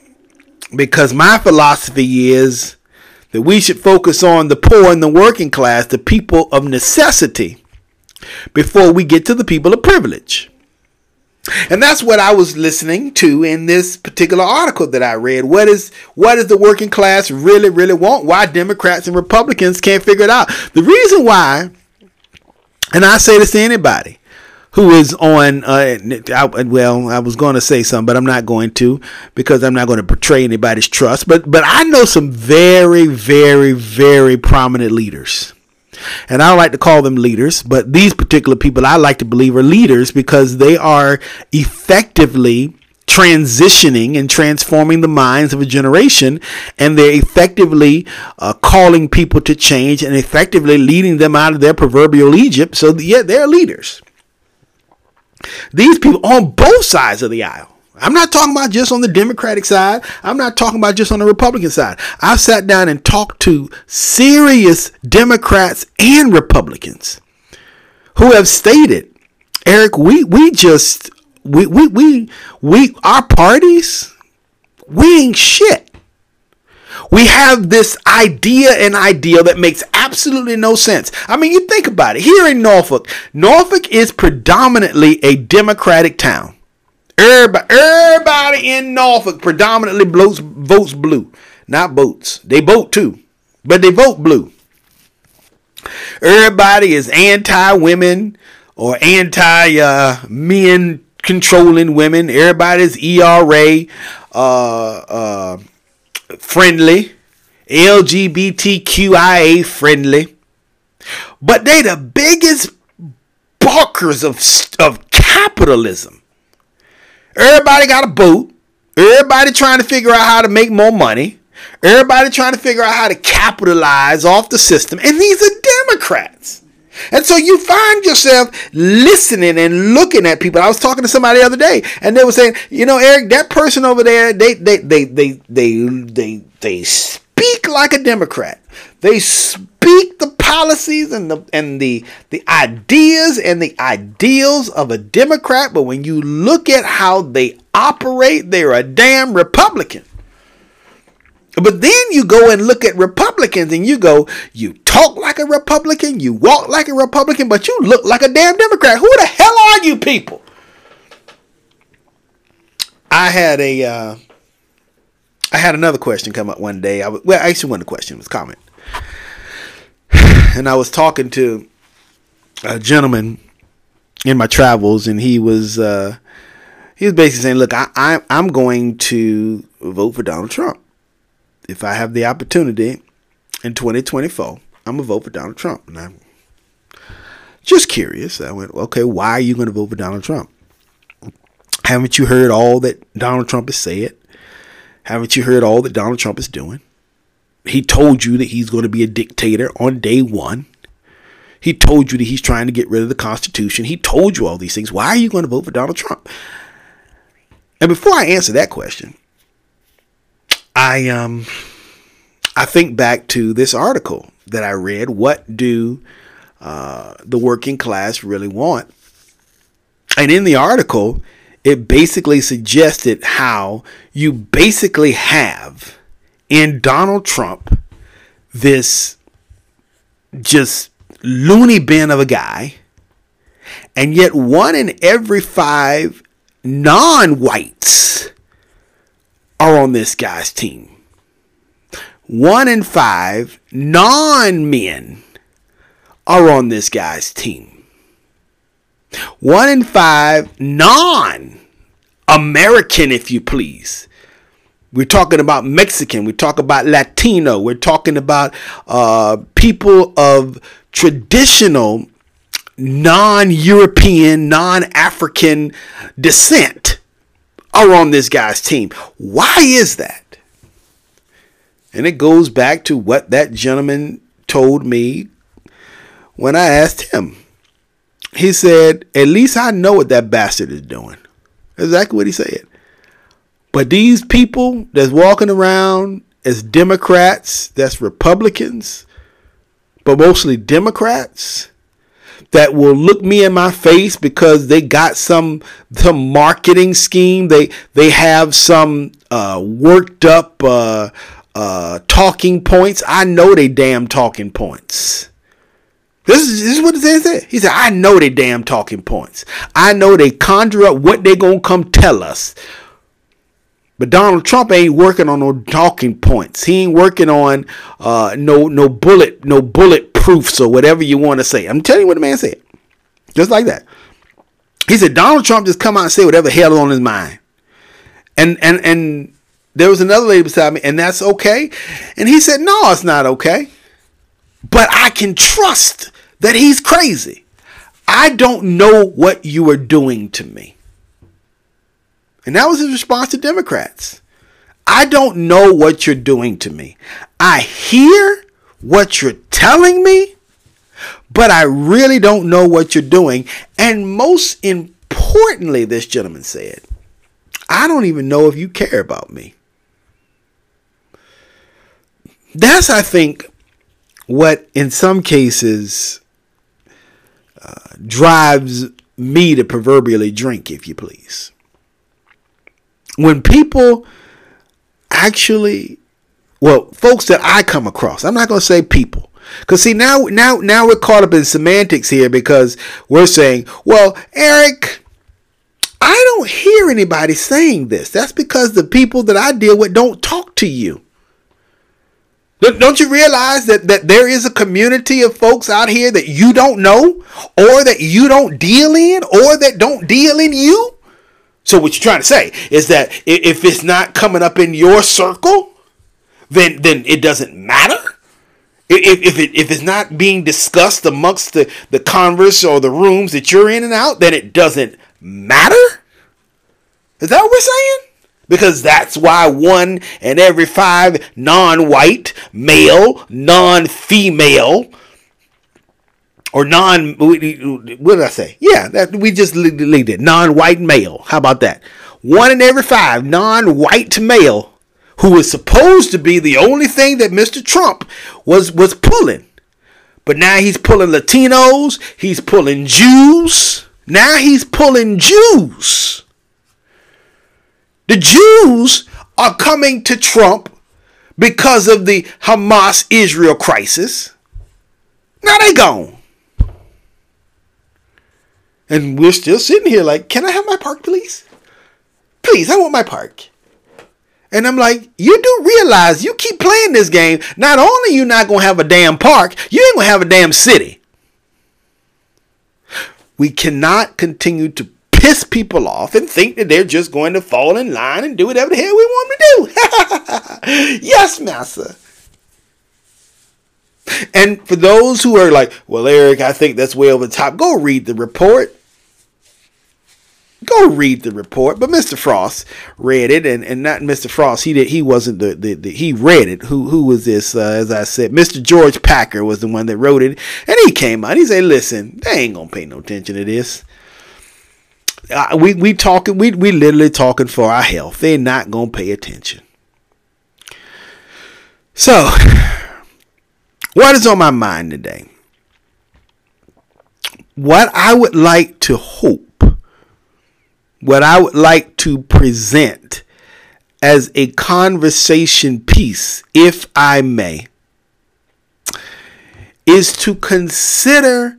Because my philosophy is that we should focus on the poor and the working class, the people of necessity, before we get to the people of privilege. And that's what I was listening to in this particular article that I read. What does the working class really, really want? Why Democrats and Republicans can't figure it out. The reason why, and I say this to anybody who is on, I was going to say something, but I'm not going to because I'm not going to betray anybody's trust. But I know some very, very, very prominent leaders. And I don't like to call them leaders, but these particular people I like to believe are leaders because they are effectively transitioning and transforming the minds of a generation. And they're effectively calling people to change and effectively leading them out of their proverbial Egypt. So, yeah, they're leaders. These people on both sides of the aisle. I'm not talking about just on the Democratic side. I'm not talking about just on the Republican side. I've sat down and talked to serious Democrats and Republicans who have stated, Eric, our parties, we ain't shit. We have this ideal that makes absolutely no sense. I mean, you think about it. Here in Norfolk is predominantly a Democratic town. Everybody in Norfolk predominantly votes blue. Not boats. They vote too. But they vote blue. Everybody is anti-women or anti-men controlling women. Everybody's ERA friendly. LGBTQIA friendly. But they the biggest balkers of capitalism. Everybody got a boat. Everybody trying to figure out how to make more money. Everybody trying to figure out how to capitalize off the system. And these are Democrats. And so you find yourself listening and looking at people. I was talking to somebody the other day, and they were saying, you know, Eric, that person over there, they speak like a Democrat. They speak the policies and the ideas and the ideals of a Democrat. But when you look at how they operate, they're a damn Republican. But then you go and look at Republicans and you go, you talk like a Republican, you walk like a Republican, but you look like a damn Democrat. Who the hell are you people? I had another question come up one day. Actually, wasn't a question, it was a comment. And I was talking to a gentleman in my travels, and he was basically saying, look, I'm going to vote for Donald Trump. If I have the opportunity in 2024, I'm going to vote for Donald Trump. And I'm just curious. I went, okay, why are you going to vote for Donald Trump? Haven't you heard all that Donald Trump has said? Haven't you heard all that Donald Trump is doing? He told you that he's going to be a dictator on day one. He told you that he's trying to get rid of the Constitution. He told you all these things. Why are you going to vote for Donald Trump? And before I answer that question, I think back to this article that I read. What do the working class really want? And in the article, it basically suggested how you basically have in Donald Trump this just loony bin of a guy, and yet 1 in every 5 non-whites are on this guy's team. 1 in 5 non-men are on this guy's team. 1 in 5 non-American, if you please. We're talking about Mexican. We're talking about Latino. We're talking about people of traditional non-European, non-African descent are on this guy's team. Why is that? And it goes back to what that gentleman told me when I asked him. He said, at least I know what that bastard is doing. Exactly what he said. But these people that's walking around as Democrats, that's Republicans, but mostly Democrats, that will look me in my face because they got some marketing scheme. They have some worked up talking points. I know they damn talking points. This is what it says. He said, I know they damn talking points. I know they conjure up what they gonna come tell us. But Donald Trump ain't working on no talking points. He ain't working on no bullet proofs or whatever you want to say. I'm telling you what the man said. Just like that. He said Donald Trump just come out and say whatever the hell is on his mind. And there was another lady beside me, and that's okay. And he said, no, it's not okay. But I can trust that he's crazy. I don't know what you are doing to me. And that was his response to Democrats. I don't know what you're doing to me. I hear what you're telling me, but I really don't know what you're doing. And most importantly, this gentleman said, I don't even know if you care about me. That's, I think, what in some cases drives me to proverbially drink, if you please. When people actually, well, folks that I come across, I'm not going to say people. Because see, now we're caught up in semantics here because we're saying, well, Eric, I don't hear anybody saying this. That's because the people that I deal with don't talk to you. Don't you realize that there is a community of folks out here that you don't know or that you don't deal in or that don't deal in you? So what you're trying to say is that if it's not coming up in your circle, then it doesn't matter. If it's not being discussed amongst the converse or the rooms that you're in and out, then it doesn't matter? Is that what we're saying? Because that's why 1 in every 5 non-white, male, non-female, or non, what did I say? Yeah, that we just deleted it. Non-white male. How about that? 1 in every 5 non-white male who was supposed to be the only thing that Mr. Trump was pulling. But now he's pulling Latinos. He's pulling Jews. Now he's pulling Jews. The Jews are coming to Trump because of the Hamas-Israel crisis. Now they gone. And we're still sitting here like, can I have my park, please? Please, I want my park. And I'm like, you do realize you keep playing this game, not only are you not going to have a damn park, you ain't going to have a damn city. We cannot continue to piss people off and think that they're just going to fall in line and do whatever the hell we want them to do. Yes, massa. And for those who are like, well, Eric, I think that's way over the top. Go read the report. Go read the report. But Mr. Frost read it, and not Mr. Frost. He read it. Who was this? As I said, Mr. George Packer was the one that wrote it, and he came out. He said, "Listen, they ain't gonna pay no attention to this. We literally talking for our health. They're not gonna pay attention." So, what is on my mind today? What I would like to present as a conversation piece, if I may, is to consider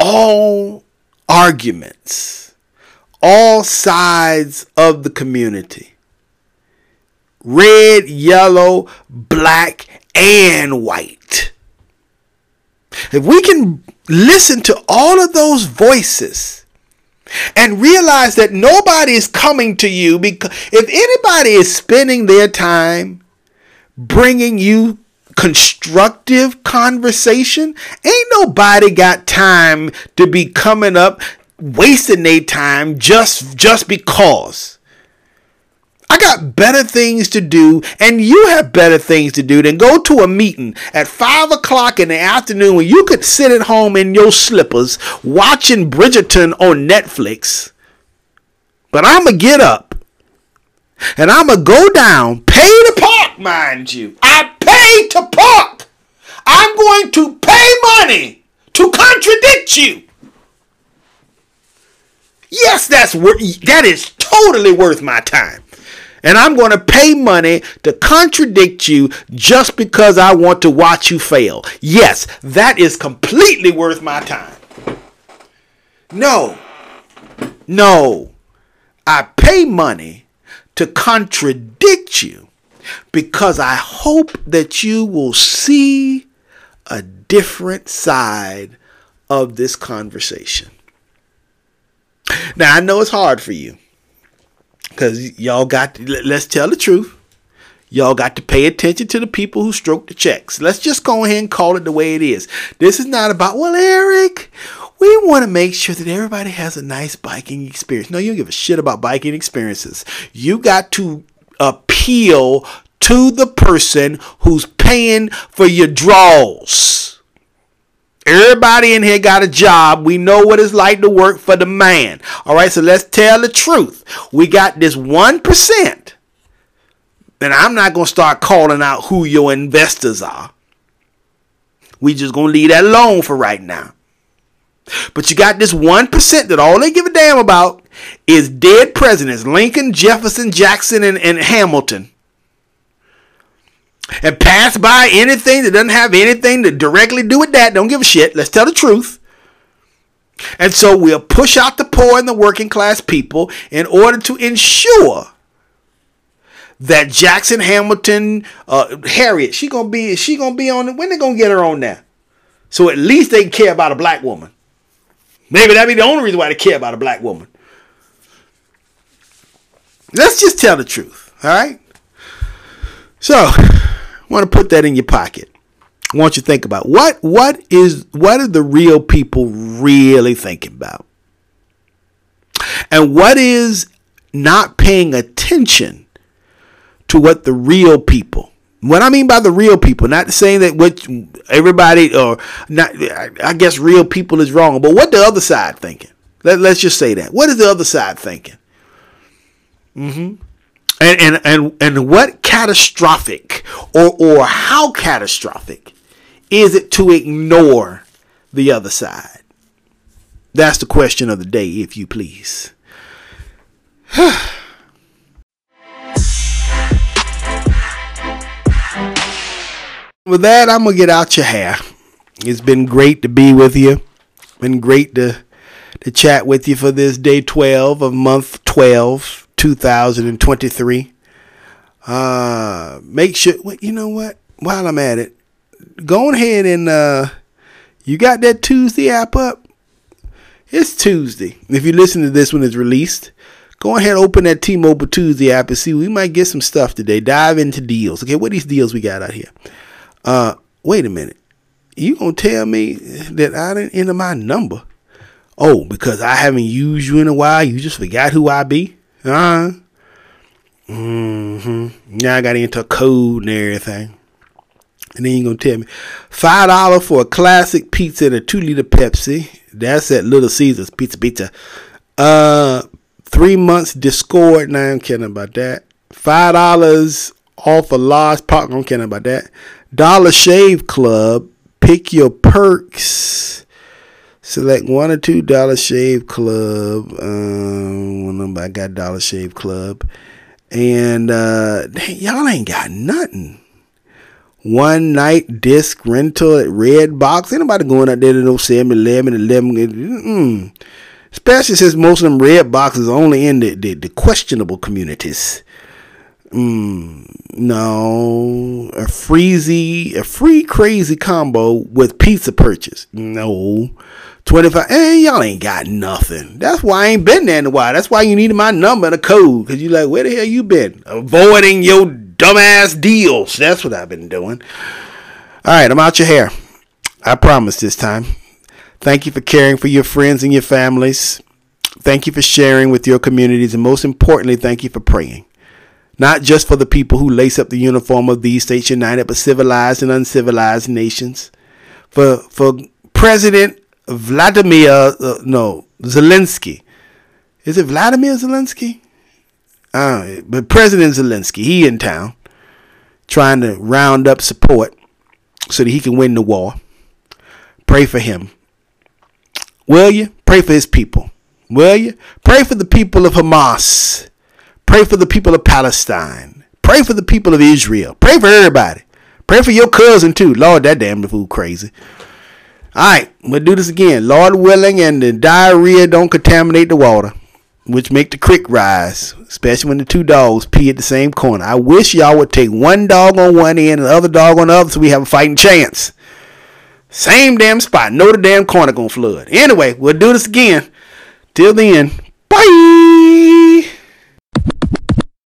all arguments, all sides of the community, red, yellow, black, and white. If we can listen to all of those voices and realize that nobody is coming to you, because if anybody is spending their time bringing you constructive conversation, ain't nobody got time to be coming up wasting their time just because. I got better things to do, and you have better things to do than go to a meeting at 5 o'clock in the afternoon when you could sit at home in your slippers watching Bridgerton on Netflix. But I'm going to get up, and I'm going to go down, pay to park, mind you. I pay to park. I'm going to pay money to contradict you. Yes, that is totally worth my time. And I'm going to pay money to contradict you just because I want to watch you fail. Yes, that is completely worth my time. No. I pay money to contradict you because I hope that you will see a different side of this conversation. Now, I know it's hard for you. Because let's tell the truth. Y'all got to pay attention to the people who stroke the checks. Let's just go ahead and call it the way it is. This is not about, well, Eric, we want to make sure that everybody has a nice biking experience. No, you don't give a shit about biking experiences. You got to appeal to the person who's paying for your draws. Everybody in here got a job. We know what it's like to work for the man. All right, so let's tell the truth. We got this 1%. And I'm not going to start calling out who your investors are. We just going to leave that alone for right now. But you got this 1% that all they give a damn about is dead presidents. Lincoln, Jefferson, Jackson, and Hamilton. And pass by anything that doesn't have anything to directly do with that. Don't give a shit. Let's tell the truth. And so we'll push out the poor and the working class people in order to ensure that Jackson, Hamilton, Harriet, she gonna be on. When they gonna get her on there? So at least they care about a black woman. Maybe that'd be the only reason why they care about a black woman. Let's just tell the truth. All right. So, I want to put that in your pocket. I want you to think about what are the real people really thinking about? And what is not paying attention to what the real people. What I mean by the real people, not saying that what everybody or not, I guess real people is wrong, but what the other side thinking? Let's just say that. What is the other side thinking? And what catastrophic or how catastrophic is it to ignore the other side? That's the question of the day, if you please. With that, I'm going to get out your hair. It's been great to be with you. Been great to chat with you for this day 12 of month 12, 2023. Make sure, you know what, while I'm at it, go ahead and, you got that Tuesday app up? It's Tuesday. If you listen to this when it's released, go ahead and open that T-Mobile Tuesday app and see, we might get some stuff today. Dive into deals. Okay, what are these deals we got out here? Wait a minute. You gonna tell me that I didn't enter my number? Oh, because I haven't used you in a while. You just forgot who I be? Now I gotta enter a code and everything. And then you gonna tell me $5 for a classic pizza and a 2-liter Pepsi. That's at Little Caesars. Pizza. 3 months Discord. Now I'm kidding about that. $5 off a large park. I'm kidding about that. Dollar Shave Club. Pick your perks. Select one or two Dollar Shave Club. I got Dollar Shave Club. And y'all ain't got nothing. One night disc rental at Redbox. Ain't nobody going out there to no 7-Eleven. Especially since most of them Redbox is only in the questionable communities. No. A free crazy combo with pizza purchase. No. 25. Y'all ain't got nothing. That's why I ain't been there in a while. That's why you needed my number and a code. Because you like, where the hell you been? Avoiding your dumbass deals. That's what I've been doing. Alright, I'm out your hair. I promise this time. Thank you for caring for your friends and your families. Thank you for sharing with your communities. And most importantly, thank you for praying. Not just for the people who lace up the uniform of these states united, but civilized and uncivilized nations. For President Zelensky. Is it Vladimir Zelensky? But President Zelensky, he in town trying to round up support so that he can win the war. Pray for him. Will you? Pray for his people. Will you? Pray for the people of Hamas. Pray for the people of Palestine. Pray for the people of Israel. Pray for everybody. Pray for your cousin too. Lord, that damn fool crazy. All right, we'll do this again. Lord willing, and the diarrhea don't contaminate the water, which make the creek rise, especially when the two dogs pee at the same corner. I wish y'all would take one dog on one end and the other dog on the other so we have a fighting chance. Same damn spot. No, the damn corner gonna flood. Anyway, we'll do this again. Till then, bye.